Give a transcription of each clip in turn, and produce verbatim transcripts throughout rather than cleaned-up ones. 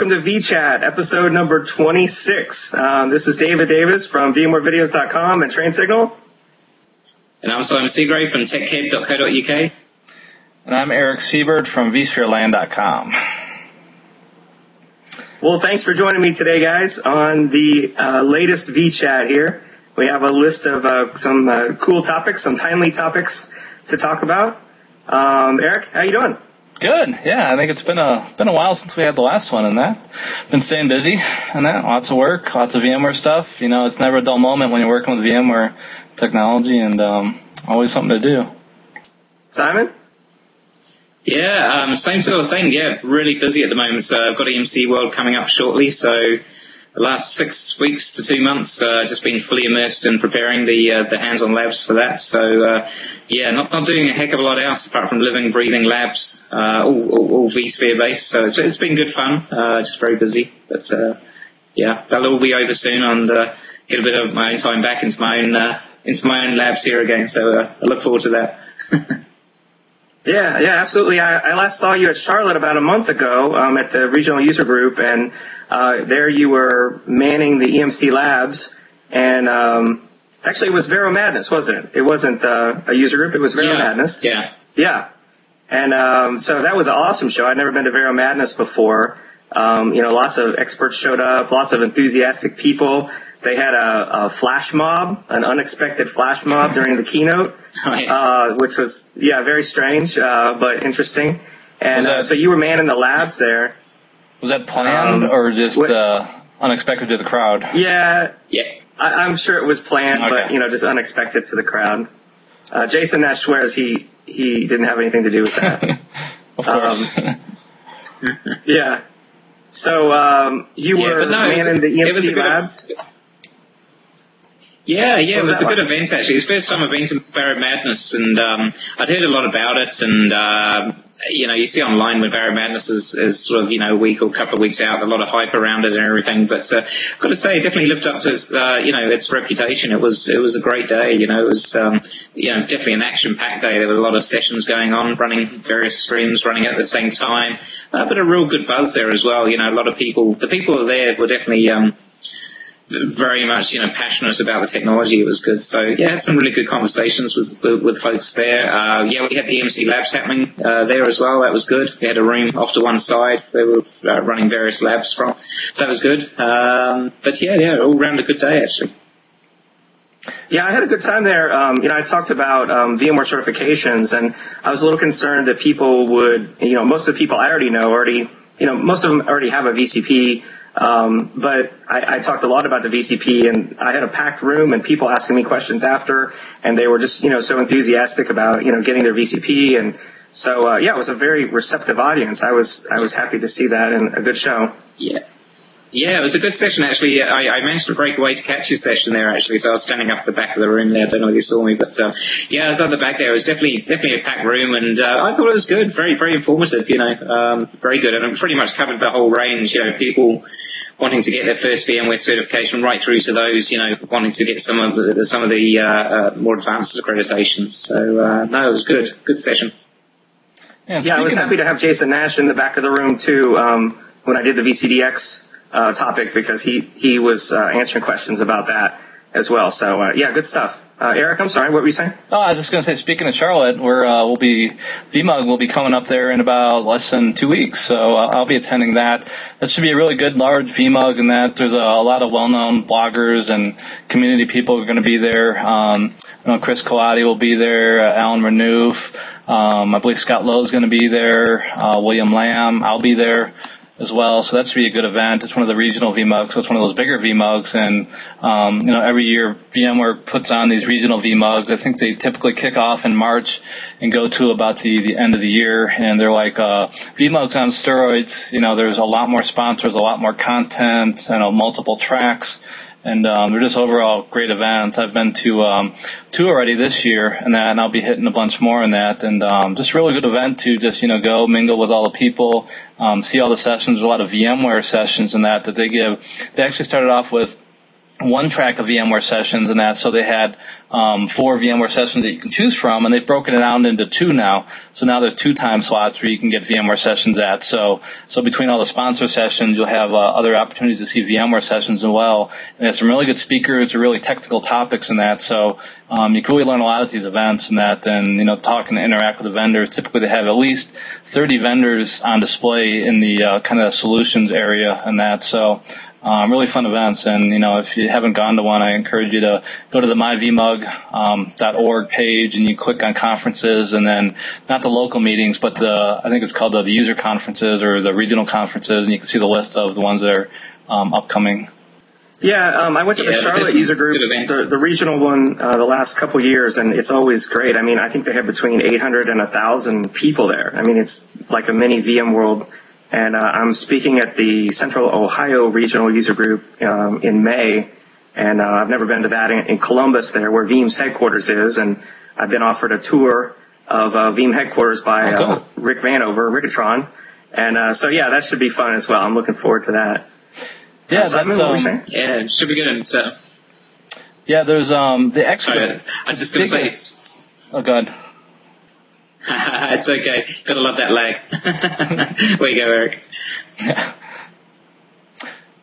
welcome to VChat, episode number twenty-six. Um, this is David Davis from v m ware videos dot com and TrainSignal. And I'm Simon Seagrave from tech cape dot co dot u k. And I'm Eric Siebert from v sphere land dot com. Well, thanks for joining me today, guys, on the uh, latest VChat here. We have a list of uh, some uh, cool topics, some timely topics to talk about. Um, Eric, how you doing? Good. Yeah, I think it's been a been a while since we had the last one, and that been staying busy, and that lots of work, lots of VMware stuff. You know, it's never a dull moment when you're working with VMware technology, and um, always something to do. Simon? Yeah, um, same sort of thing. Yeah, really busy at the moment. So I've got E M C World coming up shortly, so. The last six weeks to two months, uh, just been fully immersed in preparing the uh, the hands-on labs for that. So, uh, yeah, not, not doing a heck of a lot else apart from living, breathing labs, uh, all, all, all vSphere based. So it's, it's been good fun. Uh, just very busy, but uh, yeah, that'll all be over soon, and uh, get a bit of my own time back into my own uh, into my own labs here again. So uh, I look forward to that. yeah, yeah, absolutely. I, I last saw you at Charlotte about a month ago um, at the regional user group, and. Uh, there you were manning the E M C labs, and um, actually it was Vero Madness, wasn't it? It wasn't uh, a user group, it was Vero yeah. Madness. Yeah. Yeah. And um, so that was an awesome show. I'd never been to Vero Madness before. Um, you know, lots of experts showed up, lots of enthusiastic people. They had a, a flash mob, an unexpected flash mob during the keynote, nice. uh, which was, yeah, very strange, uh, but interesting. And that- uh, so you were manning the labs there. Was that planned um, or just what, uh, unexpected to the crowd? Yeah, yeah. I, I'm sure it was planned, okay. But you know, just unexpected to the crowd. Uh, Jason Nash swears he he didn't have anything to do with that. Of course. Um, yeah. So um, you yeah, were no, manning the E M C labs. Of, yeah, yeah, it was, was a like? good event actually. It's the first time I've been to Vero Madness, and um, I'd heard a lot about it, and. Uh, You know, you see online when Vero Madness is, is sort of, you know, a week or a couple of weeks out, a lot of hype around it and everything. But uh, I've got to say, it definitely lived up to, uh, you know, its reputation. It was it was a great day. You know, it was, um, you know, definitely an action-packed day. There were a lot of sessions going on, running various streams, running at the same time. Uh, but a real good buzz there as well. You know, a lot of people, the people there were definitely um, very much, you know, passionate about the technology. It was good. So, yeah, had some really good conversations with, with, with folks there. Uh, yeah, we had the E M C labs happening uh, there as well. That was good. We had a room off to one side where we were uh, running various labs from. So that was good. Um, but, yeah, yeah, all around a good day, actually. Yeah, I had a good time there. Um, you know, I talked about um, VMware certifications, and I was a little concerned that people would, you know, most of the people I already know already, you know, most of them already have a V C P. Um, but I, I talked a lot about the V C P, and I had a packed room and people asking me questions after, and they were just, you know, so enthusiastic about, you know, getting their V C P. And so, uh, yeah, it was a very receptive audience. I was, I was happy to see that, and a good show. Yeah. Yeah, it was a good session, actually. I, I managed to break away to catch his session there, actually, so I was standing up at the back of the room there. I don't know if you saw me, but, uh, yeah, I was at the back there. It was definitely definitely a packed room, and uh, I thought it was good, very, very informative, you know, um, very good. And it pretty much covered the whole range, you know, people wanting to get their first VMware certification right through to those, you know, wanting to get some of the, some of the uh, uh, more advanced accreditations. So, uh, no, it was good, good session. Yeah, yeah I was happy of- to have Jason Nash in the back of the room, too, um, when I did the V C D X Uh, topic, because he he was uh, answering questions about that as well. So uh, yeah, good stuff. Uh, Eric, I'm sorry, what were you saying? Oh, I was just going to say, speaking of Charlotte, we're uh, we'll be V M U G will be coming up there in about less than two weeks, so uh, I'll be attending that. That should be a really good large V M U G, and that there's a, a lot of well-known bloggers and community people who are going to be there. Um, you know, Chris Colati will be there, uh, Alan Renouf, um, I believe Scott Lowe is going to be there, uh, William Lamb. I'll be there. As well, so that should be a good event. It's one of the regional V M U Gs, so it's one of those bigger V M U Gs, and um, you know, every year VMware puts on these regional V M U Gs. I think they typically kick off in March and go to about the, the end of the year, and they're like uh, V M U Gs on steroids. You know, there's a lot more sponsors, a lot more content, you know, multiple tracks. And um, they're just overall great events. I've been to um, two already this year, and that, and I'll be hitting a bunch more in that. And um, just really good event to just, you know, go mingle with all the people, um, see all the sessions. There's a lot of VMware sessions in that that they give. They actually started off with one track of VMware sessions and that, so they had um, four VMware sessions that you can choose from, and they've broken it down into two now. So now there's two time slots where you can get VMware sessions at. So so between all the sponsor sessions, you'll have uh, other opportunities to see VMware sessions as well. And there's some really good speakers, or really technical topics in that. So um, you can really learn a lot at these events and that, and you know, talk and interact with the vendors. Typically, they have at least thirty vendors on display in the uh, kind of solutions area and that. So. Um, really fun events, and you know, if you haven't gone to one, I encourage you to go to the my v mug dot org um, page, and you click on conferences, and then not the local meetings, but the I think it's called the, the user conferences or the regional conferences, and you can see the list of the ones that are um, upcoming. Yeah, um, I went to the yeah, Charlotte user group, the, the regional one, uh, the last couple years, and it's always great. I mean, I think they have between eight hundred and one thousand people there. I mean, it's like a mini VMworld. And uh, I'm speaking at the Central Ohio Regional User Group um, in May, and uh, I've never been to that in, in Columbus there, where Veeam's headquarters is, and I've been offered a tour of uh, Veeam headquarters by okay. uh, Rick Vanover, Rickatron, and uh, so yeah, that should be fun as well. I'm looking forward to that. Yeah, uh, so that's, I mean, um, yeah, it should be good. So. Yeah, there's um, the extra. Sorry, I was just going to say. Oh God. It's okay. Gotta love that lag. Way you go, Eric. Yeah.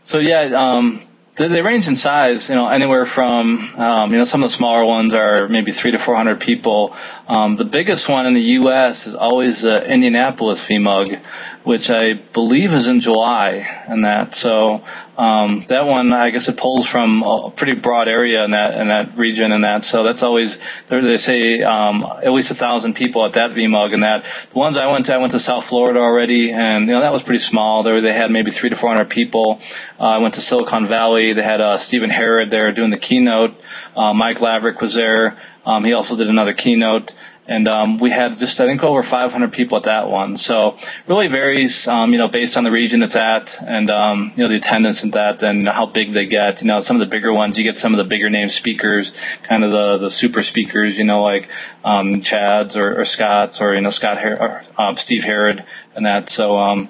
So yeah, um, they, they range in size. You know, anywhere from um, you know, some of the smaller ones are maybe three to four hundred people. Um, the biggest one in the U S is always the uh, Indianapolis V MUG, which I believe is in July, and that. So um, that one, I guess, it pulls from a pretty broad area in that in that region, and that. So that's always, they say um, at least a thousand people at that V MUG, and that. The ones I went to, I went to South Florida already, and you know, that was pretty small. There they had maybe three to four hundred people. Uh, I went to Silicon Valley. They had uh, Stephen Herrod there doing the keynote. Uh, Mike Laverick was there. Um, he also did another keynote. And um, we had just, I think, over five hundred people at that one. So really varies, um, you know, based on the region it's at, and, um, you know, the attendance and that, and you know, how big they get. You know, some of the bigger ones, you get some of the bigger name speakers, kind of the, the super speakers, you know, like um, Chad's or, or Scott's or, you know, Scott Her- or, um, Steve Herrod and that. So, um,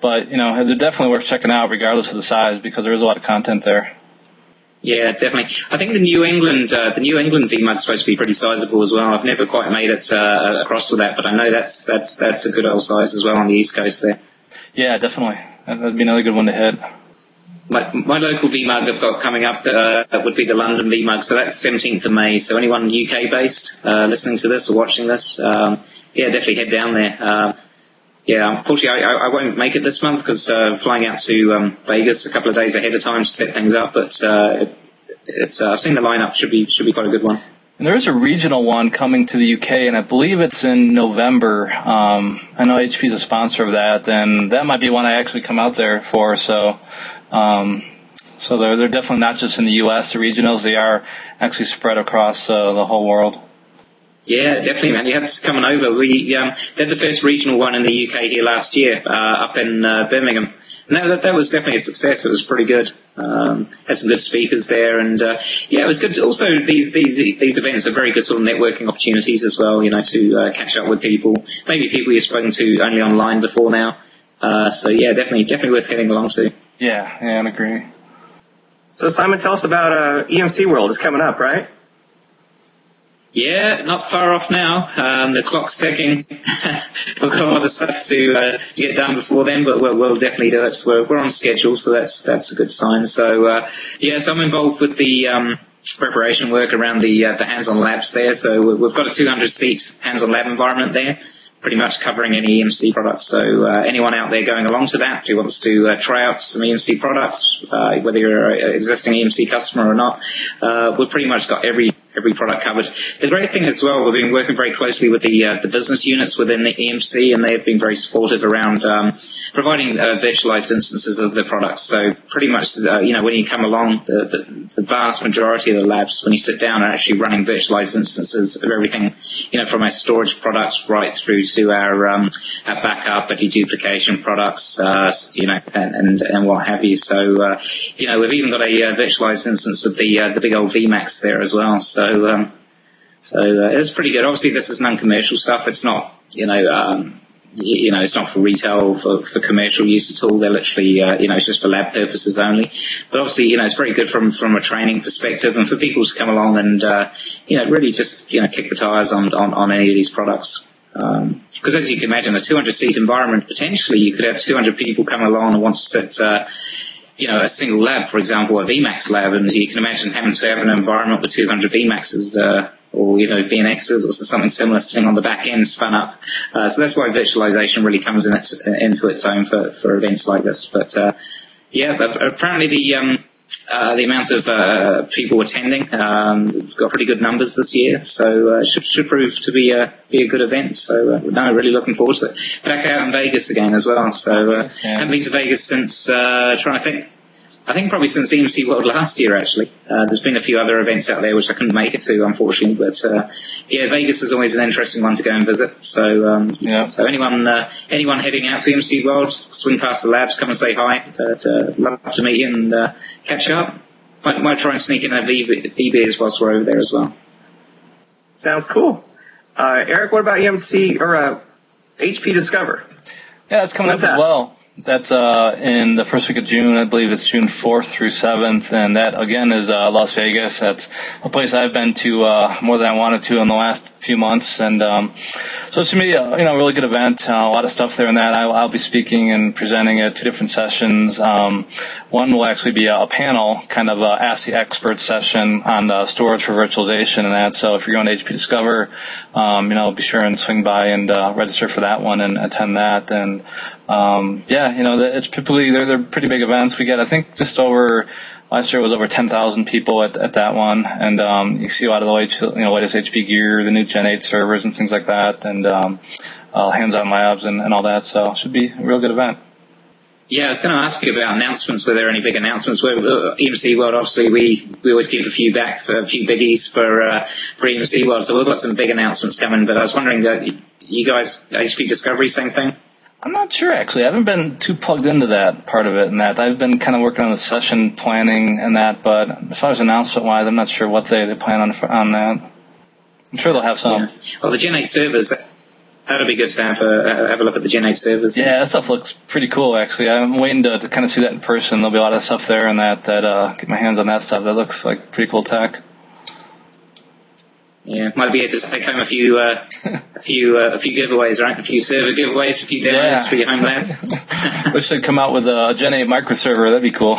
but, you know, they're definitely worth checking out regardless of the size, because there is a lot of content there. Yeah, definitely. I think the New England, uh, the New England V MUG is supposed to be pretty sizable as well. I've never quite made it uh, across to that, but I know that's that's that's a good old size as well on the East Coast there. Yeah, definitely. That'd be another good one to hit. My, my local V MUG I've got coming up uh, would be the London V MUG, so that's seventeenth of May. So anyone U K based uh, listening to this or watching this, um, yeah, definitely head down there. Uh, Yeah, unfortunately, I, I won't make it this month because uh, flying out to um, Vegas a couple of days ahead of time to set things up. But uh, it, it's uh, I've seen the lineup should be should be quite a good one. And there is a regional one coming to the U K, and I believe it's in November. Um, I know H P is a sponsor of that, and that might be one I actually come out there for. So, um, so they're they're definitely not just in the U S. The regionals, they are actually spread across uh, the whole world. Yeah, definitely, man. You have to come on over. We um, did the first regional one in the U K here last year, uh, up in uh, Birmingham. And that, that was definitely a success. It was pretty good. Um, had some good speakers there, and uh, yeah, it was good. Also, these, these these events are very good sort of networking opportunities as well. You know, to uh, catch up with people, maybe people you've spoken to only online before now. Uh, so yeah, definitely, definitely worth heading along to. Yeah, yeah, I agree. So Simon, tell us about uh, E M C World is coming up, right? Yeah, not far off now. Um, the clock's ticking. We've got a lot of stuff to, uh, to get done before then, but we'll, we'll definitely do it. We're, we're on schedule, so that's that's a good sign. So, uh, yeah, so I'm involved with the um, preparation work around the uh, the hands-on labs there. So we've got a two hundred seat hands-on lab environment there, pretty much covering any E M C products. So uh, anyone out there going along to that who wants to uh, try out some E M C products, uh, whether you're an existing E M C customer or not, uh, we've pretty much got every... every product covered. The great thing as well, we've been working very closely with the uh, the business units within the E M C, and they've been very supportive around um, providing uh, virtualized instances of the products. So pretty much, uh, you know, when you come along, the, the, the vast majority of the labs, when you sit down, are actually running virtualized instances of everything, you know, from our storage products right through to our, um, our backup, our deduplication products, uh, you know, and, and, and what have you. So, uh, you know, we've even got a uh, virtualized instance of the uh, the big old vMAX there as well. So So, um, so uh, it's pretty good. Obviously, this is non-commercial stuff. It's not, you know, um, you know, it's not for retail, for, for commercial use at all. They're literally, uh, you know, it's just for lab purposes only. But obviously, you know, it's very good from, from a training perspective and for people to come along and, uh, you know, really just, you know, kick the tires on, on, on any of these products. Because um, as you can imagine, a two hundred seat environment, potentially you could have two hundred people come along and want to sit, uh, you know, a single lab, for example, a vMAX lab. And you can imagine having to have an environment with two hundred vMAXes, uh, or, you know, V N Xs or something similar sitting on the back end spun up. Uh, so that's why virtualization really comes in its, into its own for, for events like this. But, uh, yeah, but apparently the, um, uh, the amount of uh, people attending um, got pretty good numbers this year. So it uh, should, should prove to be a, be a good event. So, uh, no, really looking forward to it. Back out in Vegas again as well. So uh, I haven't been to Vegas since, uh, trying to think, I think probably since E M C World last year, actually. Uh, there's been a few other events out there which I couldn't make it to, unfortunately. But, uh, yeah, Vegas is always an interesting one to go and visit. So, um, yeah. So anyone uh, anyone heading out to E M C World, swing past the labs, come and say hi. But, uh, love to meet you and uh, catch up. Might, might try and sneak in a V-Beers whilst we're over there as well. Sounds cool. Uh, Eric, what about E M C or uh, H P Discover? Yeah, that's coming What's up that? as well. That's uh, in the first week of June. I believe it's June fourth through seventh, and that, again, is uh, Las Vegas. That's a place I've been to uh, more than I wanted to in the last few months, and um, so it's, to me, uh, you know, a really good event, uh, a lot of stuff there in that. I'll, I'll be speaking and presenting at two different sessions. Um, one will actually be a panel, kind of a Ask the Expert session on uh, storage for virtualization and that, so if you're going to H P Discover, um, you know, be sure and swing by and uh, register for that one and attend that, and um, yeah, you know, it's typically, they're, they're pretty big events. We get, I think, just over, last year it was over ten thousand people at, at that one. And um, you see a lot of the H, you know, latest H P gear, the new Gen eight servers and things like that, and um, uh, hands-on labs and, and all that. So it should be a real good event. Yeah, I was going to ask you about announcements. Were there any big announcements? We're, uh, E M C World, obviously, we, we always keep a few back, for a few biggies for, uh, for E M C World. So we've got some big announcements coming. But I was wondering, uh, you guys, H P Discovery, same thing? I'm not sure, actually. I haven't been too plugged into that part of it and that. I've been kind of working on the session planning and that, but as far as announcement-wise, I'm not sure what they, they plan on on that. I'm sure they'll have some. Yeah. Well, the Gen eight servers, that'll be good to have a, have a look at the Gen eight servers. Yeah, that stuff looks pretty cool, actually. I'm waiting to, to kind of see that in person. There'll be a lot of stuff there and that, that uh, get my hands on that stuff. That looks like pretty cool tech. Yeah, might be able to take home a few, uh, a few, uh, a few giveaways, right? A few server giveaways, a few demos yeah. for your home lab. Wish they'd come out with a Gen eight microserver. That'd be cool.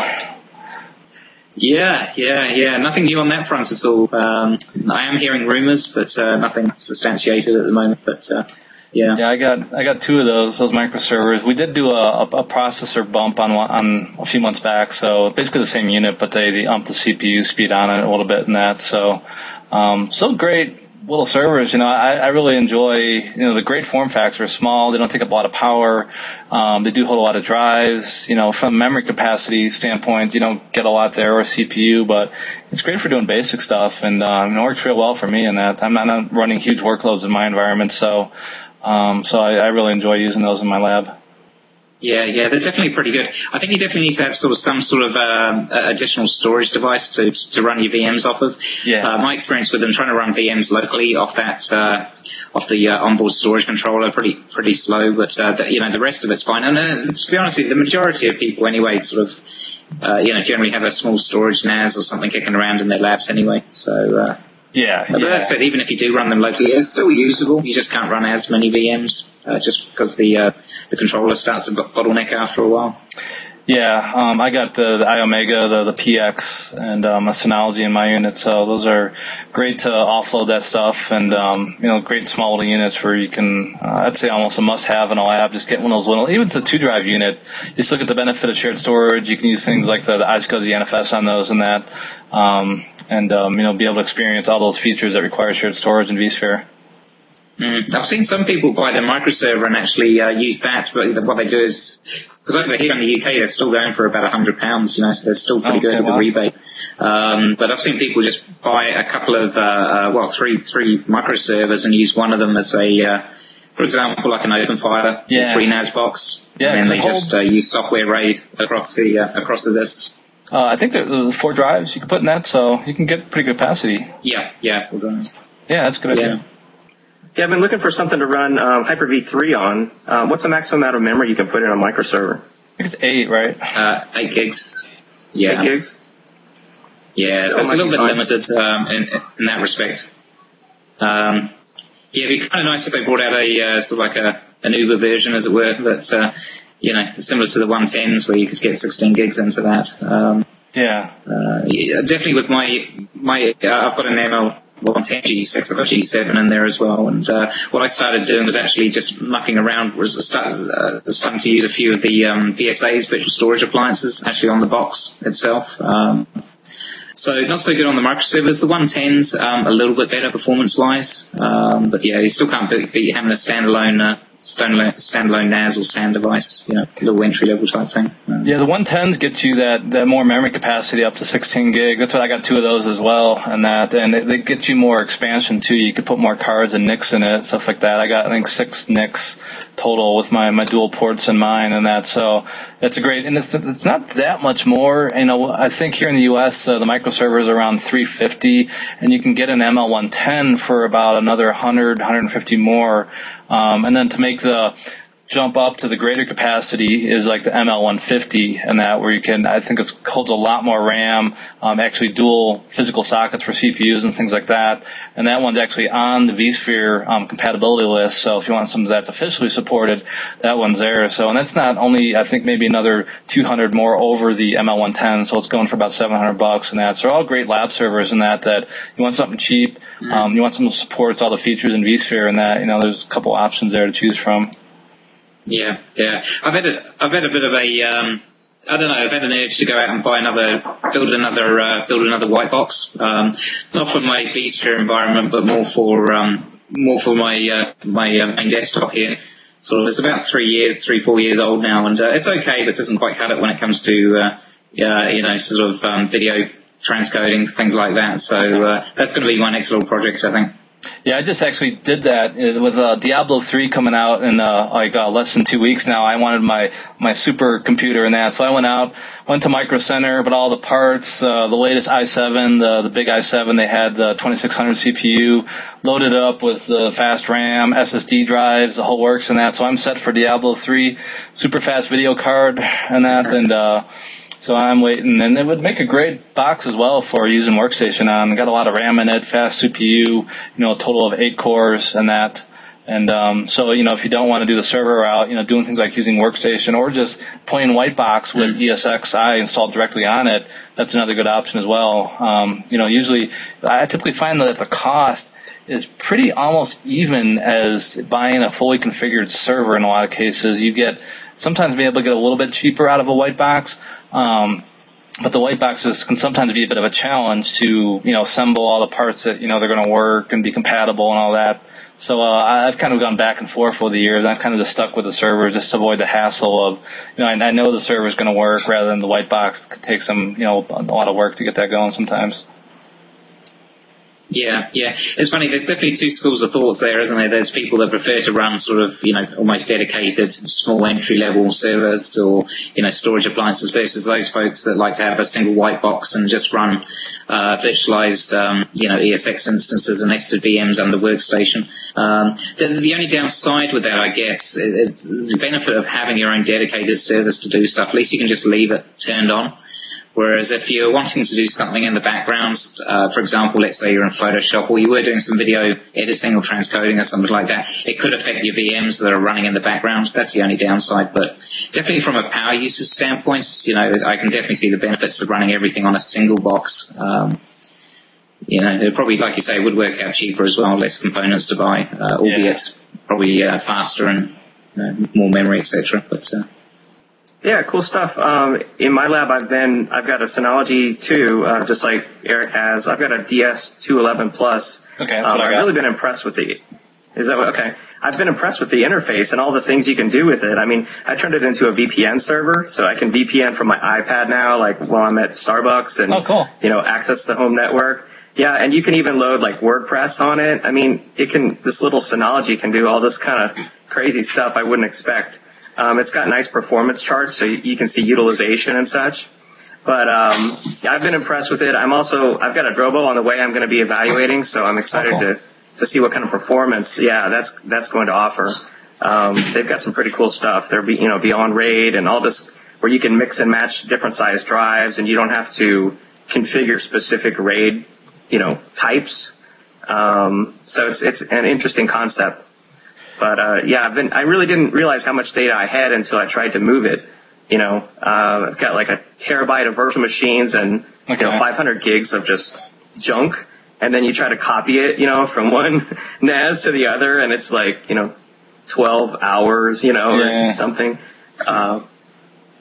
Yeah, yeah, yeah. Nothing new on that front at all. Um, I am hearing rumors, but uh, nothing substantiated at the moment. But uh, yeah, yeah, I got, I got two of those, those microservers. We did do a, a processor bump on one, on a few months back. So basically the same unit, but they, they upped the C P U speed on it a little bit, and that so. Um, so great little servers, you know, I, I really enjoy, you know, the great form factors are small. They don't take up a lot of power. Um, they do hold a lot of drives, you know, from memory capacity standpoint, you don't get a lot there or C P U, but it's great for doing basic stuff. And, um, it works real well for me in that I'm not, not running huge workloads in my environment. So, um, so I, I really enjoy using those in my lab. Yeah, yeah, they're definitely pretty good. I think you definitely need to have sort of some sort of um, additional storage device to to run your V Ms off of. Yeah. Uh, my experience with them trying to run V Ms locally off that uh, off the uh, onboard storage controller pretty pretty slow, but uh, the, you know, the rest of it's fine. And uh, to be honest, the majority of people anyway sort of uh, you know, generally have a small storage N A S or something kicking around in their labs anyway. So uh, yeah, but yeah. That said, even if you do run them locally, it's still usable. You just can't run as many V Ms. Uh, just because the uh, the controller starts to bottleneck after a while. Yeah, um, I got the, the iOmega, the, the P X, and um, a Synology in my unit, so those are great to offload that stuff, and um, you know, great small little units where you can, uh, I'd say almost a must-have in a lab, just get one of those little, even it's a two-drive unit, you still get the benefit of shared storage, you can use things like the, the I S C S I the N F S on those and that, um, and um, you know, be able to experience all those features that require shared storage in vSphere. Mm. I've seen some people buy the microserver and actually uh, use that, but what they do is, because over here in the U K they're still going for about one hundred pounds, you know, so they're still pretty oh, good okay, with wow. the rebate. Um, but I've seen people just buy a couple of, uh, uh, well, three three microservers and use one of them as a, uh, for example, like an OpenFiler yeah. or free N A S box, yeah, and then they holds. just uh, use software RAID across the uh, across the disks. Uh, I think there, there's four drives you can put in that, so you can get pretty good capacity. Yeah, yeah, yeah, that's a good idea. Yeah. Yeah, I've been looking for something to run um, Hyper-V three on. Um, what's the maximum amount of memory you can put in a microserver? I think it's eight, right? Uh, eight gigs. Yeah. Eight gigs? Yeah, so, so it's a little bit limited um, in, in that respect. Um, yeah, it'd be kind of nice if they brought out a uh, sort of like a, an Uber version, as it were, that's uh, you know, similar to the one tens where you could get sixteen gigs into that. Um, yeah. Uh, yeah. Definitely with my, my uh, I've got an M L one ten G six, I've got G seven in there as well. And uh, what I started doing was actually just mucking around, was start, uh, starting to use a few of the um, V S As, virtual storage appliances, actually on the box itself. Um, So not so good on the microservers. The one tens um, a little bit better performance-wise, um, but yeah, you still can't beat, beat having a standalone, uh, standalone, standalone N A S or S A N device, you know, little entry-level type thing. Um, yeah, the one tens get you that, that more memory capacity up to sixteen gig. That's what I got two of those as well, and that, and they, they get you more expansion too. You could put more cards and N I Cs in it, stuff like that. I got I think six N I Cs total with my, my dual ports in mine and that. So it's a great, and it's it's not that much more. You know, I think here in the U S uh, the microserver is around three fifty, and you can get an M L one ten for about another one hundred, one fifty more. Um, and then to make the jump up to the greater capacity is like the M L one fifty, and that where you can, I think it holds a lot more RAM, um, actually dual physical sockets for C P Us and things like that. And that one's actually on the vSphere um, compatibility list. So if you want something that's officially supported, that one's there. So, and that's not only, I think maybe another two hundred more over the M L one ten. So it's going for about seven hundred bucks and that. So all great lab servers and that, that you want something cheap, um, you want something that supports all the features in vSphere and that, you know, there's a couple options there to choose from. Yeah, yeah. I've had a, I've had a bit of a, um, I don't know, I've had an urge to go out and buy another, build another, uh, build another white box. Um, not for my vSphere environment, but more for, um, more for my, uh, my uh, main desktop here. Sort of, it's about three years, three, four years old now, and uh, it's okay, but it doesn't quite cut it when it comes to, uh, uh you know, sort of um, video transcoding, things like that. So uh, that's going to be my next little project, I think. Yeah, I just actually did that with uh, Diablo three coming out in uh, like uh, less than two weeks now. I wanted my, my super computer and that, so I went out, went to Micro Center, but all the parts, uh, the latest i seven, the the big i seven, they had the twenty-six hundred C P U, loaded up with the fast RAM, S S D drives, the whole works and that. So I'm set for Diablo three, super fast video card and that, and uh, so I'm waiting, and it would make a great box as well for using Workstation on. Got a lot of RAM in it, fast C P U, you know, a total of eight cores and that. And um, so, you know, if you don't want to do the server route, you know, doing things like using Workstation or just plain white box with E S X i installed directly on it, that's another good option as well. Um, you know, usually I typically find that the cost is pretty almost even as buying a fully configured server in a lot of cases. You get sometimes be able to get a little bit cheaper out of a white box. Um, but the white boxes can sometimes be a bit of a challenge to, you know, assemble all the parts that, you know, they're going to work and be compatible and all that. So uh, I've kind of gone back and forth over the years. I've kind of just stuck with the server just to avoid the hassle of, you know, I, I know the server's going to work rather than the white box. It takes them, you know, a lot of work to get that going sometimes. Yeah, yeah. It's funny, there's definitely two schools of thoughts there, isn't there? There's people that prefer to run sort of, you know, almost dedicated small entry-level servers or, you know, storage appliances versus those folks that like to have a single white box and just run uh, virtualized, um, you know, E S X instances and nested V Ms under Workstation. Um, the, the only downside with that, I guess, is the benefit of having your own dedicated service to do stuff. At least you can just leave it turned on. Whereas if you're wanting to do something in the background, uh, for example, let's say you're in Photoshop or you were doing some video editing or transcoding or something like that, it could affect your V Ms that are running in the background. That's the only downside. But definitely from a power usage standpoint, you know, I can definitely see the benefits of running everything on a single box. Um, you know, it probably, like you say, would work out cheaper as well, less components to buy, uh, albeit yeah. probably uh, faster and you know, more memory, et cetera. But uh, yeah, cool stuff. Um, in my lab, I've been, I've got a Synology two, uh, just like Eric has. I've got a D S two eleven Plus. Okay, that's um, what I got. I've really been impressed with the. Is that what, okay? I've been impressed with the interface and all the things you can do with it. I mean, I turned it into a V P N server, so I can V P N from my iPad now, like while I'm at Starbucks, and oh, cool. you know, access the home network. Yeah, and you can even load like WordPress on it. I mean, it can. This little Synology can do all this kind of crazy stuff I wouldn't expect. Um, it's got nice performance charts, so you can see utilization and such. But um, I've been impressed with it. I'm also I've got a Drobo on the way. I'm going to be evaluating, so I'm excited oh, cool. to to see what kind of performance, yeah, that's that's going to offer. Um, they've got some pretty cool stuff. They're, you know, beyond RAID and all this, where you can mix and match different size drives, and you don't have to configure specific RAID, you know, types. Um, so it's it's an interesting concept. But uh, yeah, I've been I really didn't realize how much data I had until I tried to move it. You know, uh, I've got like a terabyte of virtual machines and okay. you know, five hundred gigs of just junk, and then you try to copy it, you know, from one N A S to the other, and it's like, you know, twelve hours, you know, yeah. or something. Uh,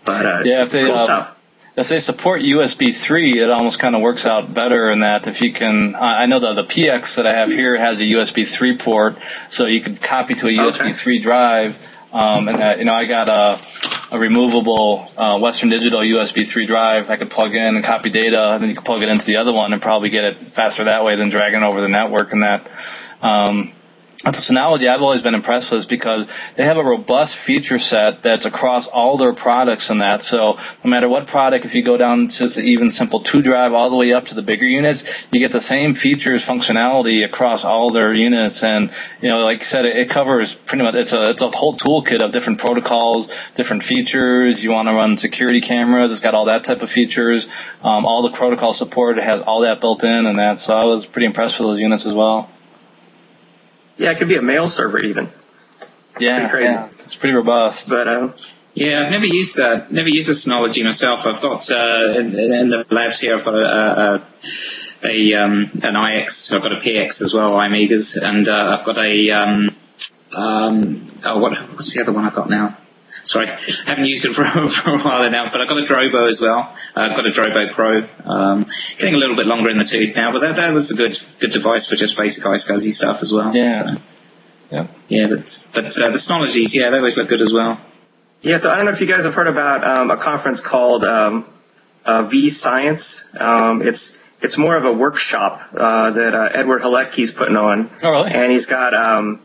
but uh, yeah, if they, cool uh, stuff. If they support U S B three, it almost kind of works out better in that if you can. I know that the P X that I have here has a U S B three port, so you could copy to a U S B three drive. Um, and that, you know, I got a, a removable uh, Western Digital U S B three drive I could plug in and copy data, and then you could plug it into the other one and probably get it faster that way than dragging over the network and that. Um, That's a Synology I've always been impressed with, because they have a robust feature set that's across all their products and that. So no matter what product, if you go down to the even simple two drive all the way up to the bigger units, you get the same features, functionality across all their units. And, you know, like I said, it, it covers pretty much, it's a, it's a whole toolkit of different protocols, different features. You want to run security cameras, it's got all that type of features. Um, all the protocol support, it has all that built in and that. So I was pretty impressed with those units as well. Yeah, it could be a mail server even. Yeah, pretty crazy. Yeah, it's pretty robust. But uh, yeah, I've never used uh, never used a Synology myself. I've got uh, in, in the labs here. I've got a, a, a um, an I X. I've got a P X as well, iOmegas, and uh, I've got a um, um, oh, what what's the other one I've got now? Sorry, I haven't used it for, for a while now, but I've got a Drobo as well. Uh, I've got a Drobo Pro. Um, getting a little bit longer in the tooth now, but that, that was a good good device for just basic iSCSI stuff as well. Yeah. So, yeah. Yeah, but, but uh, the Synologies, yeah, they always look good as well. Yeah, so I don't know if you guys have heard about um, a conference called um, uh, V-Science. Um, it's it's more of a workshop uh, that uh, Edward Halecki's putting on. Oh, really? And he's got... Um,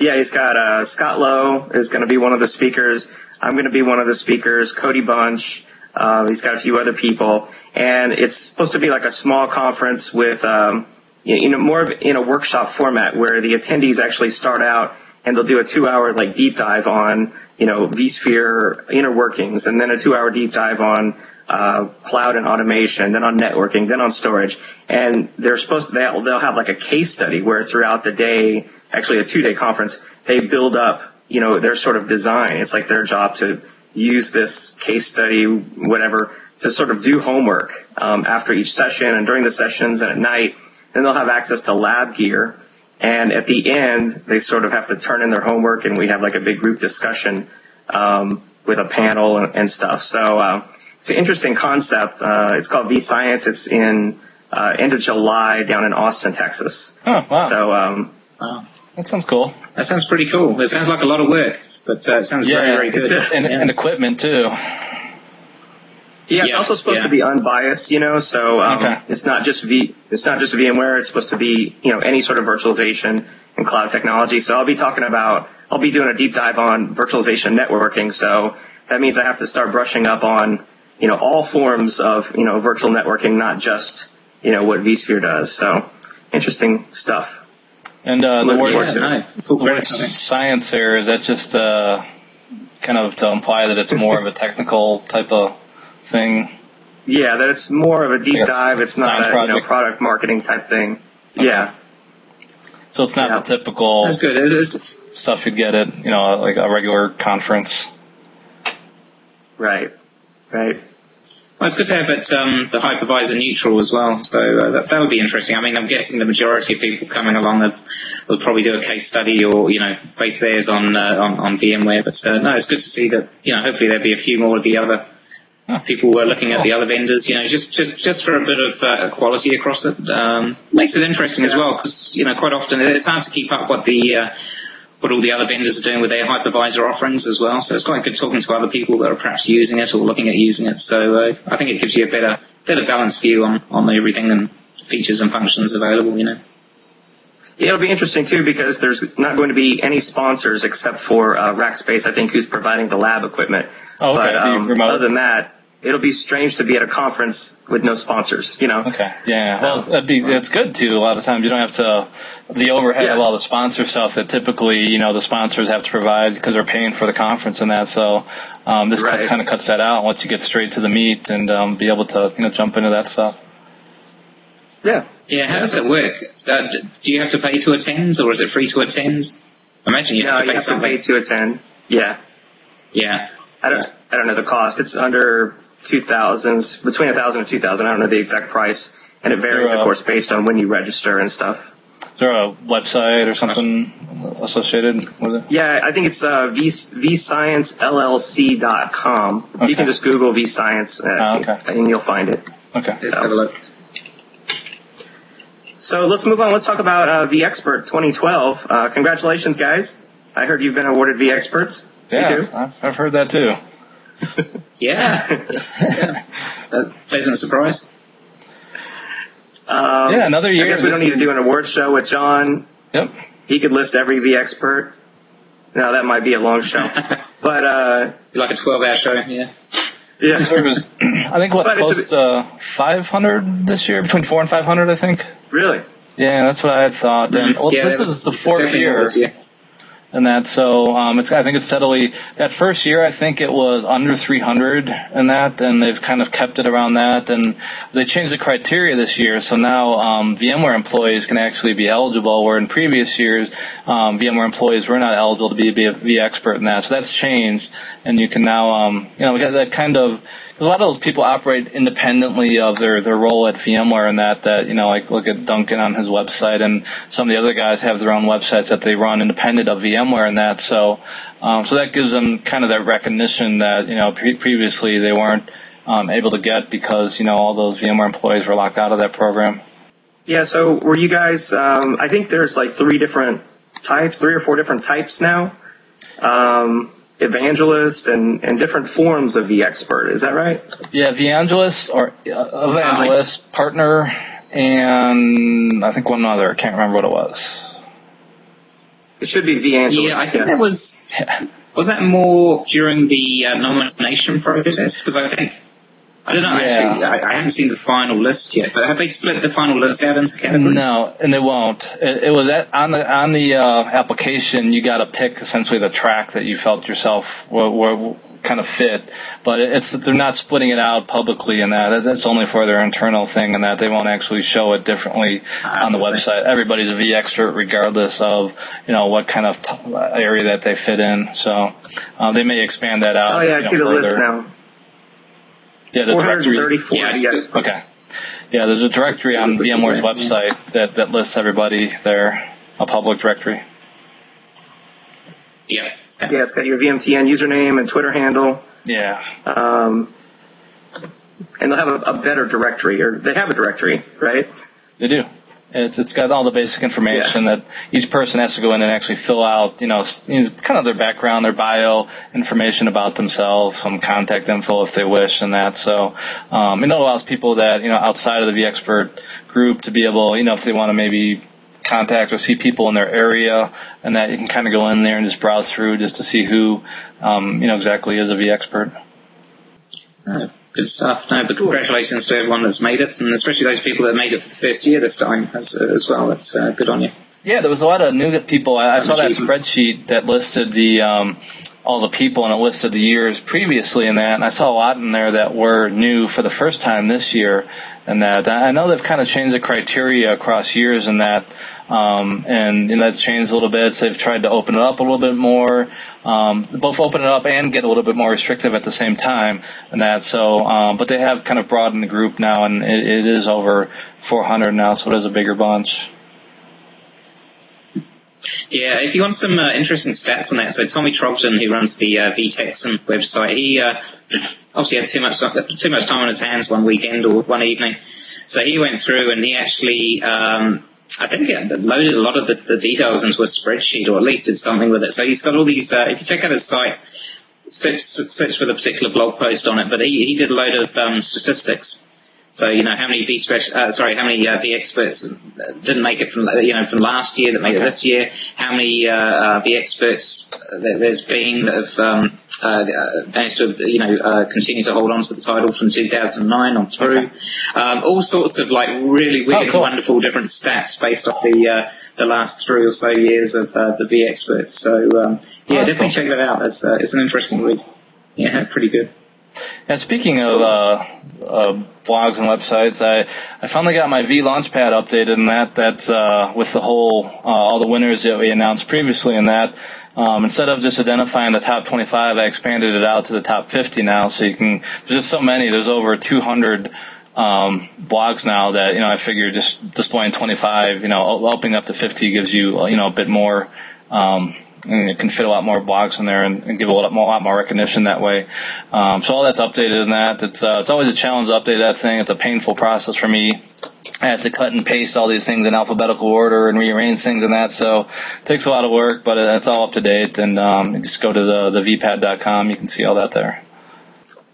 Yeah, he's got uh, Scott Lowe is going to be one of the speakers. I'm going to be one of the speakers. Cody Bunch. Uh, he's got a few other people, and it's supposed to be like a small conference with, um, you know, more of in a workshop format where the attendees actually start out and they'll do a two-hour like deep dive on, you know, vSphere inner workings, and then a two-hour deep dive on uh, cloud and automation, then on networking, then on storage, and they're supposed to they'll, they'll have like a case study where throughout the day. Actually a two-day conference, they build up, you know, their sort of design. It's like their job to use this case study, whatever, to sort of do homework um, after each session and during the sessions and at night. Then they'll have access to lab gear. And at the end, they sort of have to turn in their homework, and we have like a big group discussion um, with a panel and, and stuff. So uh, it's an interesting concept. Uh, it's called V-Science. It's in uh, end of July down in Austin, Texas. Oh, wow. So, um, wow. That sounds cool. That sounds pretty cool. It sounds like a lot of work, but uh, it sounds yeah, very, very good. And, yeah. and equipment, too. Yeah, it's yeah, also supposed yeah. to be unbiased, you know, so um, okay. it's not just v. It's not just VMware. It's supposed to be, you know, any sort of virtualization and cloud technology. So I'll be talking about, I'll be doing a deep dive on virtualization networking. So that means I have to start brushing up on, you know, all forms of, you know, virtual networking, not just, you know, what vSphere does. So interesting stuff. And uh, the word, yeah, the word science here, is that just uh, kind of to imply that it's more of a technical type of thing? Yeah, that it's more of a deep dive. It's not a you know, product marketing type thing. Okay. Yeah. So it's not yeah. the typical That's good. It is. stuff you'd get at, you know, like a regular conference. Right, right. Well, it's good to have it, um, the hypervisor neutral as well, so uh, that, that'll be interesting. I mean, I'm guessing the majority of people coming along will, will probably do a case study or, you know, base theirs on uh, on, on VMware, but uh, no, it's good to see that, you know, hopefully there'll be a few more of the other oh, people were looking cool. at the other vendors, you know, just, just, just for a bit of uh, quality across it. Um, makes it interesting yeah. as well, because, you know, quite often it's hard to keep up what the... Uh, what all the other vendors are doing with their hypervisor offerings as well. So it's quite good talking to other people that are perhaps using it or looking at using it. So uh, I think it gives you a better better balanced view on, on everything and features and functions available, you know. Yeah, it'll be interesting, too, because there's not going to be any sponsors except for uh, Rackspace, I think, who's providing the lab equipment. Oh, okay. But um, other than that, it'll be strange to be at a conference with no sponsors, you know? Okay. Yeah. So, well, it'd be, it's good too. A lot of times you don't have to, the overhead yeah. of all the sponsor stuff that typically, you know, the sponsors have to provide because they're paying for the conference and that. So, um, this right. cuts, kind of cuts that out once you get straight to the meat and, um, be able to, you know, jump into that stuff. Yeah. Yeah. How yeah. does it work? Uh, do you have to pay to attend or is it free to attend? I imagine you no, have to pay you have something. to pay to attend. Yeah. Yeah. I don't, I don't know the cost. It's under, Two thousands between a thousand and two thousand. I don't know the exact price, and it varies, there, uh, of course, based on when you register and stuff. Is there a website or something associated with it? Yeah, I think it's uh, v v science l l c dot com. Okay. You can just Google vScience, uh, oh, okay. and you'll find it. Okay, let's so. have a look. So let's move on. Let's talk about uh, vExpert twenty twelve. Uh, congratulations, guys! I heard you've been awarded vExperts. Yes, I've, I've heard that too. Yeah. yeah. That's pleasant surprise. Um, yeah, another year. I guess we don't need to do an award show with John. Yep. He could list every vExpert. No, that might be a long show. But uh, like a twelve-hour show, yeah. Yeah. It was, I think, what, but close to uh, five hundred this year, between four and five hundred, I think. Really? Yeah, that's what I had thought. And, well, yeah, this was, is the fourth year. And that, so um, it's, I think it's steadily, that first year, I think it was under three hundred and that, and they've kind of kept it around that. And they changed the criteria this year, so now um, VMware employees can actually be eligible, where in previous years, um, VMware employees were not eligible to be, be a vExpert in that. So that's changed, and you can now, um, you know, we got that kind of, because a lot of those people operate independently of their, their role at VMware and that, that, you know, like look at Duncan on his website, and some of the other guys have their own websites that they run independent of VMware. VMware and that, so um, so that gives them kind of that recognition that, you know, pre- previously they weren't um, able to get because, you know, all those VMware employees were locked out of that program. Yeah, so were you guys, um, I think there's like three different types, three or four different types now, um, evangelist and, and different forms of vExpert, is that right? Yeah, evangelist or uh, evangelist, uh, partner, and I think one other, I can't remember what it was. It should be vEvangelist. Yeah, I think yeah. that was, was that more during the uh, nomination process? Because I think, I don't know, yeah. actually, I, I haven't seen the final list yet, but have they split the final list out into categories? No, and they won't. It, it was at, on the on the uh, application, you got to pick essentially the track that you felt yourself were, were kind of fit, but it's they're not splitting it out publicly in that. That's only for their internal thing, and that they won't actually show it differently on the website. Everybody's a vExpert regardless of, you know, what kind of t- area that they fit in. So um, they may expand that out. Oh yeah, I see the list now. Yeah, the four hundred thirty-four. Yeah, okay. Yeah, there's a directory on VMware's website that that lists everybody there, a public directory. Yeah. Yeah, it's got your V M T N username and Twitter handle. Yeah. Um, and they'll have a, a better directory, or they have a directory, right? They do. It's it's got all the basic information yeah. that each person has to go in and actually fill out, you know, kind of their background, their bio, information about themselves, some contact info if they wish, and that. So um, it allows people that, you know, outside of the vExpert group to be able, you know, if they want to maybe contact or see people in their area, and that you can kind of go in there and just browse through just to see who, um, you know, exactly is a vExpert. Oh, good stuff. No, but congratulations to everyone that's made it, and especially those people that made it for the first year this time as, as well. That's uh, good on you. Yeah, there was a lot of new people. I, I saw that spreadsheet that listed the um, all the people, and it listed the years previously in that, and I saw a lot in there that were new for the first time this year, and that I know they've kind of changed the criteria across years in that, um, and, and that's changed a little bit, so they've tried to open it up a little bit more, um, both open it up and get a little bit more restrictive at the same time, and that, so, um, but they have kind of broadened the group now, and it, it is over four hundred now, so it is a bigger bunch. Yeah, if you want some uh, interesting stats on that, so Tommy Trogdon, who runs the uh, vTexan website, he uh, obviously had too much too much time on his hands one weekend or one evening, so he went through and he actually, um, I think, it loaded a lot of the, the details into a spreadsheet, or at least did something with it. So he's got all these. Uh, if you check out his site, search search for the particular blog post on it, but he, he did a load of um, statistics. So, you know, how many V uh, sorry, how many uh, vExperts didn't make it from, you know, from last year that made okay. it this year? How many uh, uh, vExperts there's been that have um, uh, managed to, you know, uh, continue to hold on to the title from two thousand nine on through. Okay. Um, all sorts of like really weird, oh, cool. and wonderful different stats based off the uh, the last three or so years of uh, the V Experts. So um, yeah, oh, definitely cool. check that out. It's uh, it's an interesting read. Yeah, pretty good. And speaking of uh, uh, blogs and websites, I, I finally got my V Launchpad updated, and that that's uh, with the whole uh, all the winners that we announced previously. In that, um, instead of just identifying the top twenty-five, I expanded it out to the top fifty now. So you can there's just so many. There's over two hundred um, blogs now that you know. I figure just displaying twenty-five, you know, opening up to fifty gives you you know a bit more. Um, And it can fit a lot more blogs in there and, and give a lot more, a lot more recognition that way. Um, so all that's updated in that. It's uh, it's always a challenge to update that thing. It's a painful process for me. I have to cut and paste all these things in alphabetical order and rearrange things and that. So it takes a lot of work, but it's all up to date. And um, you just go to the, the v pad dot com. You can see all that there.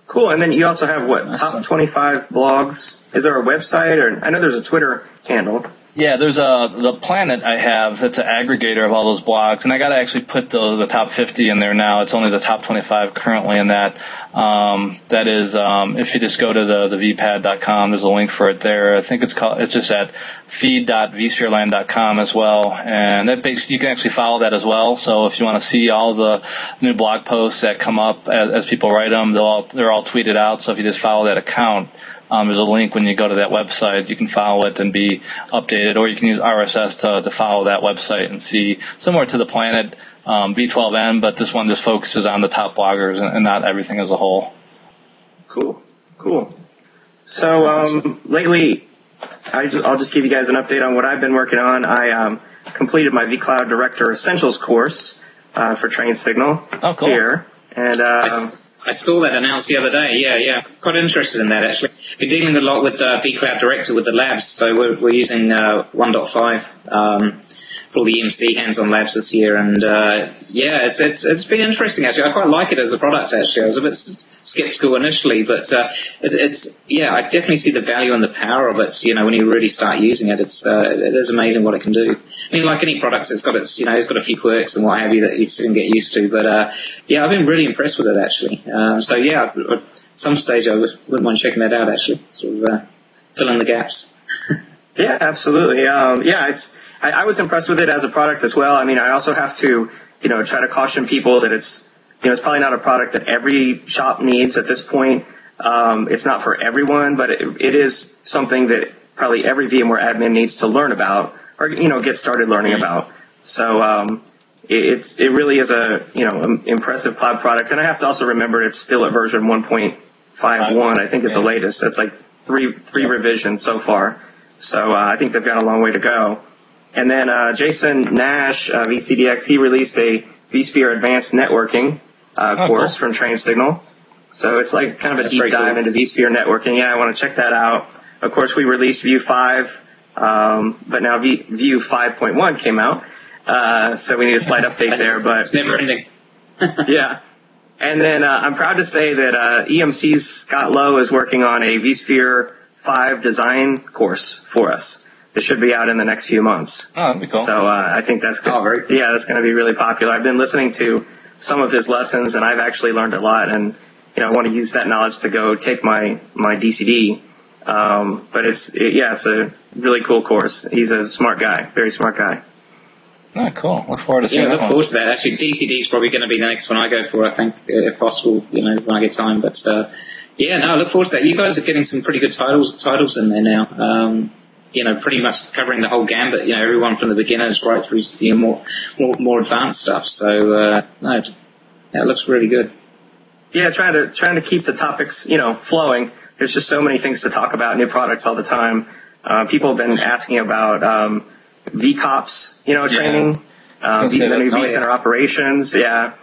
Cool. And then you also have, what, top twenty-five blogs? Is there a website? Or I know there's a Twitter handle. Yeah, there's a the Planet I have that's an aggregator of all those blogs, and I got to actually put the the top fifty in there now. It's only the top twenty-five currently in that. Um, that is, um, if you just go to the, the v pad dot com, there's a link for it there. I think it's called it's just at feed dot v sphere land dot com as well, and that basically you can actually follow that as well. So if you want to see all the new blog posts that come up as, as people write them, they'll all, they're all tweeted out. So if you just follow that account. Um, there's a link when you go to that website. You can follow it and be updated, or you can use R S S to, to follow that website and see, similar to the Planet, um, V twelve N, but this one just focuses on the top bloggers and, and not everything as a whole. Cool, cool. So um, lately, I, I'll just give you guys an update on what I've been working on. I um, completed my vCloud Director Essentials course uh, for TrainSignal oh, cool. here. And um, I saw that announced the other day. Yeah, yeah. Quite interested in that, actually. We're dealing a lot with uh, vCloud Director with the labs, so we're, we're using uh, one point five um, for the E M C hands-on labs this year, and uh, yeah, it's it's it's been interesting, actually. I quite like it as a product, actually. I was a bit skeptical initially, but uh, it, it's, yeah, I definitely see the value and the power of it, you know, when you really start using it. It's uh, it is amazing what it can do. I mean, like any products, it's got its, you know, it's got a few quirks and what have you that you soon get used to, but uh, yeah, I've been really impressed with it, actually. Um, so yeah, I, some stage I would, wouldn't mind checking that out, actually, sort of uh, fill in the gaps. Yeah, absolutely. Um, yeah, it's I, I was impressed with it as a product as well. I mean, I also have to, you know, try to caution people that it's, you know, it's probably not a product that every shop needs at this point. Um, it's not for everyone, but it, it is something that probably every VMware admin needs to learn about or, you know, get started learning about. So um, it, it's it really is a, you know, impressive cloud product. And I have to also remember it's still at version one point five one. I think is the latest. That's like three three revisions so far. So uh, I think they've got a long way to go. And then uh, Jason Nash, uh, V C D X, he released a vSphere Advanced Networking uh, oh, course cool. from TrainSignal. So it's like kind of a That's deep dive cool. into vSphere networking. Yeah, I want to check that out. Of course, we released View five, um, but now v- View five point one came out. Uh, so we need a slight update there. But it's never ending. Yeah. And then uh, I'm proud to say that uh, E M C's Scott Lowe is working on a vSphere five design course for us. It should be out in the next few months. Oh, that'd be cool. So uh, I think that's good. Oh, very cool. Yeah, that's going to be really popular. I've been listening to some of his lessons, and I've actually learned a lot. And you know, I want to use that knowledge to go take my my D C D. Um, but it's it, yeah, it's a really cool course. He's a smart guy, very smart guy. Oh, cool. Look forward to seeing yeah, that. Yeah, look forward one. to that. Actually, D C D is probably going to be the next one I go for. I think, if possible, you know, when I get time. But uh, yeah, no, I look forward to that. You guys are getting some pretty good titles titles in there now. Um, you know, pretty much covering the whole gambit. You know, everyone from the beginners right through to the more more, more advanced stuff. So uh, no, that looks really good. Yeah, trying to trying to keep the topics, you know, flowing. There's just so many things to talk about, new products all the time. Uh, people have been asking about um, vCOPS, you know, training, yeah. um, the new vCenter yeah. operations, yeah.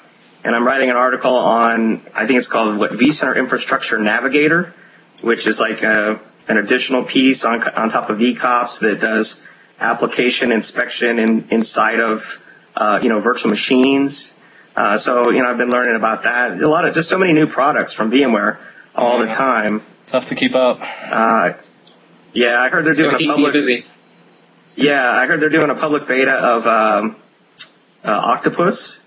And I'm writing an article on, I think it's called what, vCenter Infrastructure Navigator, which is like a, an additional piece on on top of vCOPS that does application inspection in, inside of, uh, you know, virtual machines. Uh, so, you know, I've been learning about that. A lot of, just so many new products from VMware all yeah. the time. Tough to keep up. Uh, yeah, I heard they're it's doing a public. Busy. Yeah, I heard they're doing a public beta of um, uh, Octopus.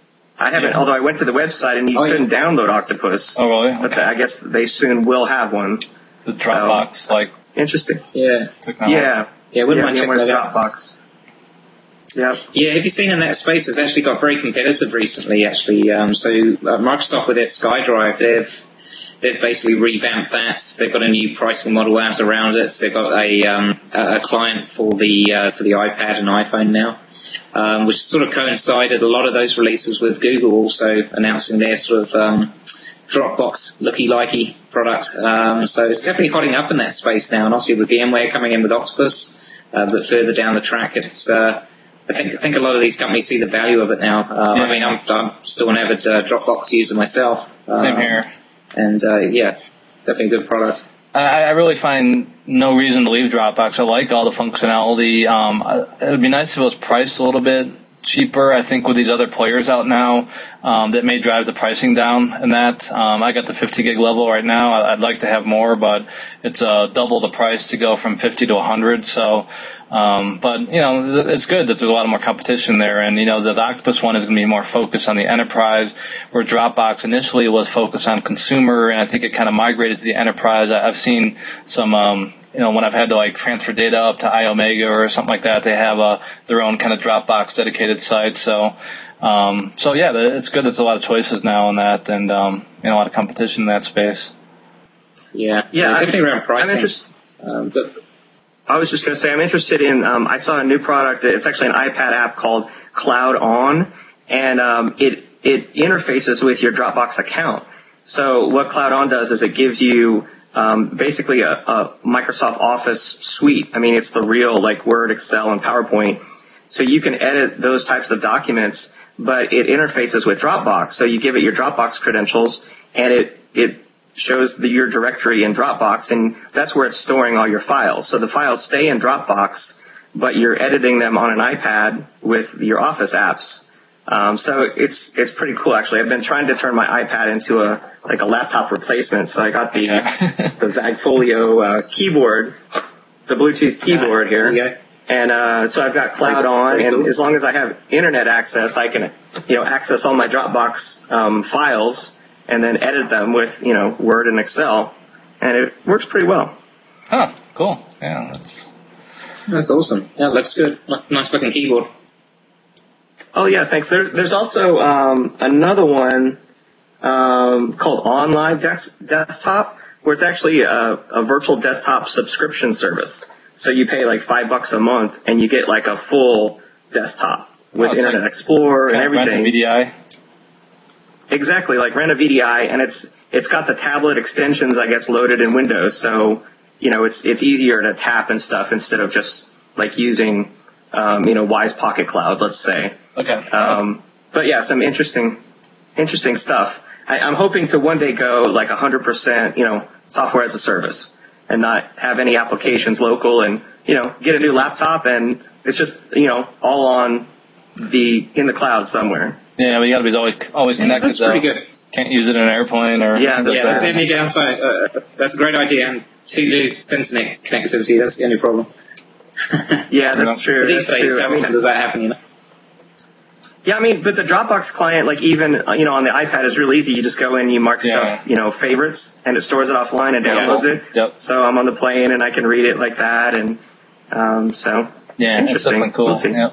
I haven't, yeah. although I went to the website and you oh, couldn't yeah. download Octopus. Oh, really? Okay. But I guess they soon will have one. The Dropbox, so, like... Interesting. Yeah. Technology. Yeah. Yeah, wouldn't mind checking that Dropbox. Yeah. Yeah, have you seen in that space, it's actually got very competitive recently, actually. Um, so uh, Microsoft with their SkyDrive, they've they've basically revamped that. They've got a new pricing model out around it. They've got a um, a client for the uh, for the iPad and iPhone now, um, which sort of coincided a lot of those releases with Google also announcing their sort of um, Dropbox looky-likey product. Um, so it's definitely hotting up in that space now. And obviously with VMware coming in with Octopus, uh, but further down the track, it's... Uh, I think I think a lot of these companies see the value of it now. Uh, yeah. I mean, I'm, I'm still an avid uh, Dropbox user myself. Uh, Same here. And, uh, yeah, definitely a good product. I, I really find no reason to leave Dropbox. I like all the functionality. Um, it would be nice if it was priced a little bit cheaper, I think, with these other players out now. Um, that may drive the pricing down and that. Um, I got the fifty gig level right now. I'd like to have more, but it's uh, double the price to go from fifty to one hundred, so... Um, but, you know, it's good that there's a lot more competition there. And, you know, the, the Octopus one is going to be more focused on the enterprise, where Dropbox initially was focused on consumer, and I think it kind of migrated to the enterprise. I've seen some, um, you know, when I've had to, like, transfer data up to iOmega or something like that, they have uh, their own kind of Dropbox dedicated site. So, um, so yeah, it's good that there's a lot of choices now in that and, um, you know, a lot of competition in that space. Yeah. Yeah, it's definitely around pricing. I'm interested. Um, but- I was just going to say, I'm interested in, um, I saw a new product. It's actually an iPad app called Cloud On, and um, it it interfaces with your Dropbox account. So what Cloud On does is it gives you um, basically a, a Microsoft Office suite. I mean, it's the real, like, Word, Excel, and PowerPoint. So you can edit those types of documents, but it interfaces with Dropbox. So you give it your Dropbox credentials, and it it shows the, your directory in Dropbox, and that's where it's storing all your files. So the files stay in Dropbox, but you're editing them on an iPad with your Office apps. Um, so it's it's pretty cool, actually. I've been trying to turn my iPad into a like a laptop replacement, so I got the the Zagfolio uh, keyboard, the Bluetooth keyboard here. Okay. And uh, so I've got Cloud On, and as long as I have internet access, I can you know access all my Dropbox um, files, and then edit them with, you know, Word and Excel, and it works pretty well. Oh, cool. Yeah, that's... That's awesome. Yeah, looks good. Nice-looking keyboard. Oh, yeah, thanks. There, there's also um, another one um, called Online Des- Desktop, where it's actually a, a virtual desktop subscription service. So you pay, like, five bucks a month, and you get, like, a full desktop with oh, Internet like, Explorer and everything. V D I. Exactly, like rent a V D I, and it's it's got the tablet extensions, I guess, loaded in Windows. So, you know, it's it's easier to tap and stuff instead of just like using, um, you know, Wise Pocket Cloud, let's say. Okay. Um, but yeah, some interesting, interesting stuff. I, I'm hoping to one day go like one hundred percent, you know, software as a service, and not have any applications local, and you know, get a new laptop, and it's just you know all on the in the cloud somewhere. Yeah, but you got to be always always connected. That's pretty though. Good. Can't use it in an airplane or yeah, yeah. That. That's the only downside. Uh, that's a great idea. And to lose internet connectivity, that's the only problem. yeah, that's true. These days, how often does that happen? You know. Yeah, I mean, but the Dropbox client, like even you know, on the iPad, is really easy. You just go in, you mark yeah. stuff, you know, favorites, and it stores it offline and downloads yeah. it. Yep. So I'm on the plane and I can read it like that, and um, so yeah, interesting. That's cool. We'll see. Yep.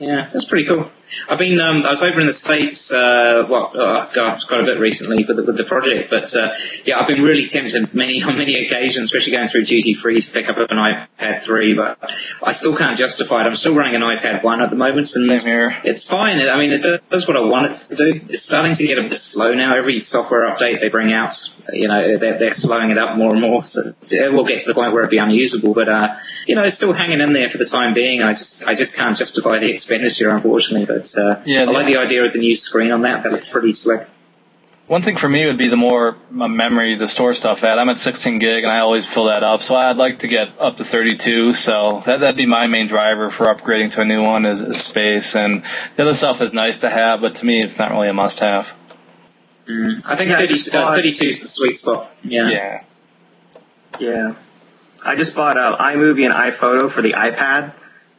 Yeah, that's pretty cool. I've been, um, I was over in the States, uh, well, oh God, quite a bit recently with the, with the project, but, uh, yeah, I've been really tempted many, on many occasions, especially going through duty free to pick up an iPad three, but I still can't justify it. I'm still running an iPad one at the moment, and it's, it's fine. I mean, it does what I want it to do. It's starting to get a bit slow now. Every software update they bring out, you know, they're, they're slowing it up more and more, so it will get to the point where it'll be unusable, but, uh, you know, it's still hanging in there for the time being. I just, I just can't justify the expenditure, unfortunately. But uh, yeah, the, I like the idea of the new screen on that. That looks pretty slick. One thing for me would be the more memory to store stuff at. I'm at sixteen gig, and I always fill that up. So I'd like to get up to thirty-two. So that, that'd be my main driver for upgrading to a new one is, is space. And the other stuff is nice to have, but to me, it's not really a must-have. Mm. I think yeah, thirty, I uh, thirty-two is the sweet spot. Yeah. Yeah. Yeah. I just bought uh, iMovie and iPhoto for the iPad.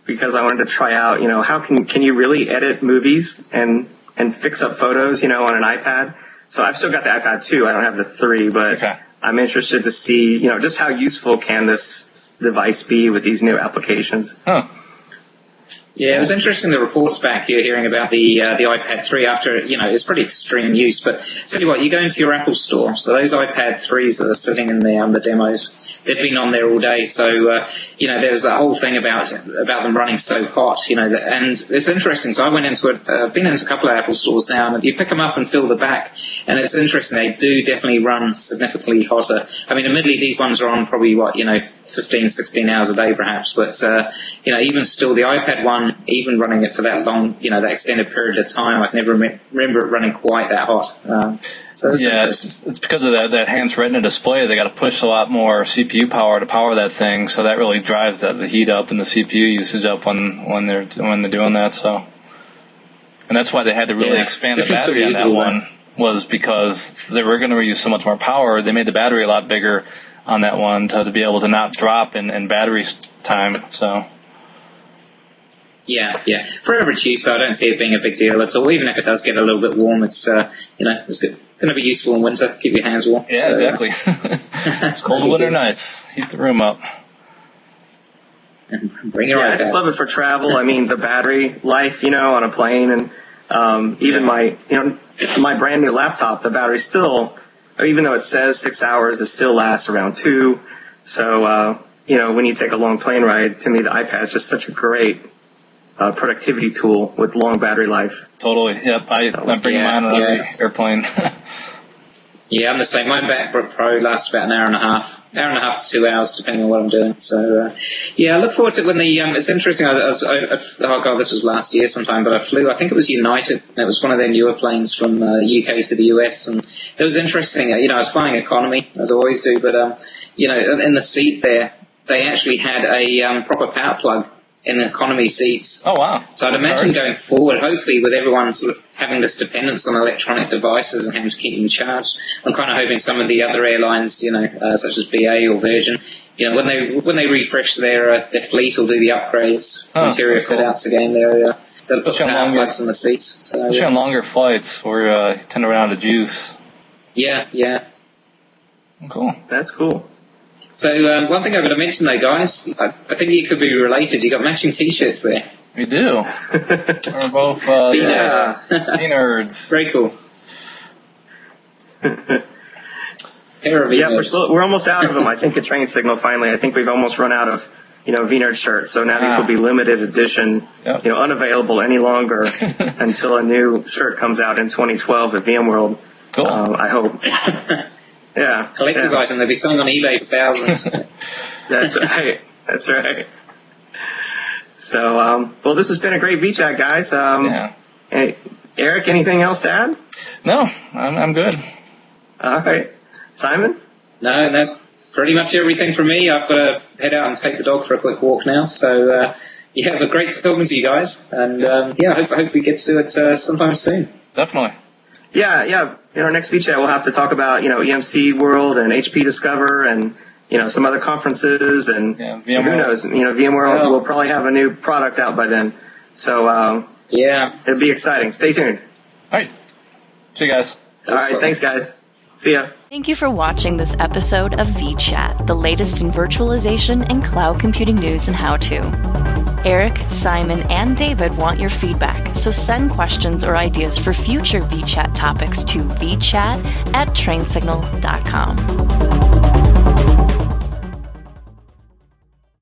because I wanted to try out, you know, how can can you really edit movies and and fix up photos, you know, on an iPad? So I've still got the iPad two. I don't have the three, but okay. I'm interested to see, you know, just how useful can this device be with these new applications. Huh. Yeah, it was interesting the reports back you're hearing about the uh, the iPad three after, you know, it's pretty extreme use. But I'll tell you what, you go into your Apple store, so those iPad threes that are sitting in the, um, the demos, they've been on there all day. So, uh, you know, there was a whole thing about about them running so hot, you know, that, and it's interesting. So I went into it, uh, been into a couple of Apple stores now, and you pick them up and fill the back, and it's interesting. They do definitely run significantly hotter. I mean, admittedly, these ones are on probably, what, you know, fifteen, sixteen hours a day perhaps. But, uh, you know, even still, the iPad one, even running it for that long, you know, that extended period of time, I can never rem- remember it running quite that hot. Um, so yeah, it's, it's because of that, that hands retina display. They got to push a lot more C P U power to power that thing, so that really drives that the heat up and the C P U usage up when when they're when they're doing that. So, and that's why they had to really yeah. expand the battery on that one, was because they were going to use so much more power. They made the battery a lot bigger on that one to, to be able to not drop in, in battery time. So. Yeah, yeah. For average use, so I don't see it being a big deal at all. Even if it does get a little bit warm, it's uh, you know, it's going to be useful in winter. Keep your hands warm. Yeah, so, exactly. It's cold winter nights. Heat the room up. And bring your yeah, I just love it for travel. I mean, the battery life, you know, on a plane, and um, even yeah. my, you know, my brand new laptop, the battery still, even though it says six hours, it still lasts around two. So uh, you know, when you take a long plane ride, to me, the iPad is just such a great. Uh, productivity tool with long battery life. Totally. Yep. I, so, I bring yeah, mine on every yeah. airplane. Yeah, I'm the same. My MacBook Pro lasts about an hour and a half, hour and a half to two hours, depending on what I'm doing. So, uh, yeah, I look forward to it when the. Um, it's interesting. I, I was, I, I, oh god, this was last year sometime, but I flew. I think it was United. It was one of their newer planes from uh, U K to the U S, and it was interesting. You know, I was flying economy as I always do, but um, you know, in, in the seat there, they actually had a um, proper power plug. In economy seats. Oh, wow. So I'd imagine going forward, hopefully with everyone sort of having this dependence on electronic devices and having to keep them charged, I'm kind of hoping some of the other airlines, you know, uh, such as B A or Virgin, you know, when they when they refresh their uh, their fleet or do the upgrades, oh, interior fit cool. outs again, they're uh, the power plugs in the seats. So, especially yeah. on longer flights or uh, ten around the juice. Yeah, yeah. Cool. That's cool. So um, one thing I've got to mention, though, guys, I, I think you could be related. You got matching T-shirts there. We do. We're both uh, yeah. nerds. Very cool. Yeah, we're, still, we're almost out of them. I think at TrainSignal finally. I think we've almost run out of, you know, V-nerd shirts. So now ah. these will be limited edition, yep. you know, unavailable any longer until a new shirt comes out in twenty twelve at VMworld. Cool. Uh, I hope. Yeah, collector's yeah. item. They'll be selling on eBay for thousands. That's right. That's right. So, um, well, this has been a great V-Chat, guys. Um, yeah. Hey, Eric, anything else to add? No, I'm I'm good. All right, Simon. No, that's pretty much everything from me. I've got to head out and take the dog for a quick walk now. So, uh, yeah, but great talking to you guys, and um, yeah, I hope, hope we get to do it uh, sometime soon. Definitely. Yeah, yeah. In our next V-Chat, we'll have to talk about, you know, E M C World and H P Discover and, you know, some other conferences and yeah, who knows, you know, VMware oh. will probably have a new product out by then. So, um, yeah, it'll be exciting. Stay tuned. All right. See you guys. All awesome. right. Thanks, guys. See ya. Thank you for watching this episode of V-Chat, the latest in virtualization and cloud computing news and how-to. Eric, Simon, and David want your feedback, so send questions or ideas for future V-Chat topics to vchat at trainsignal dot com.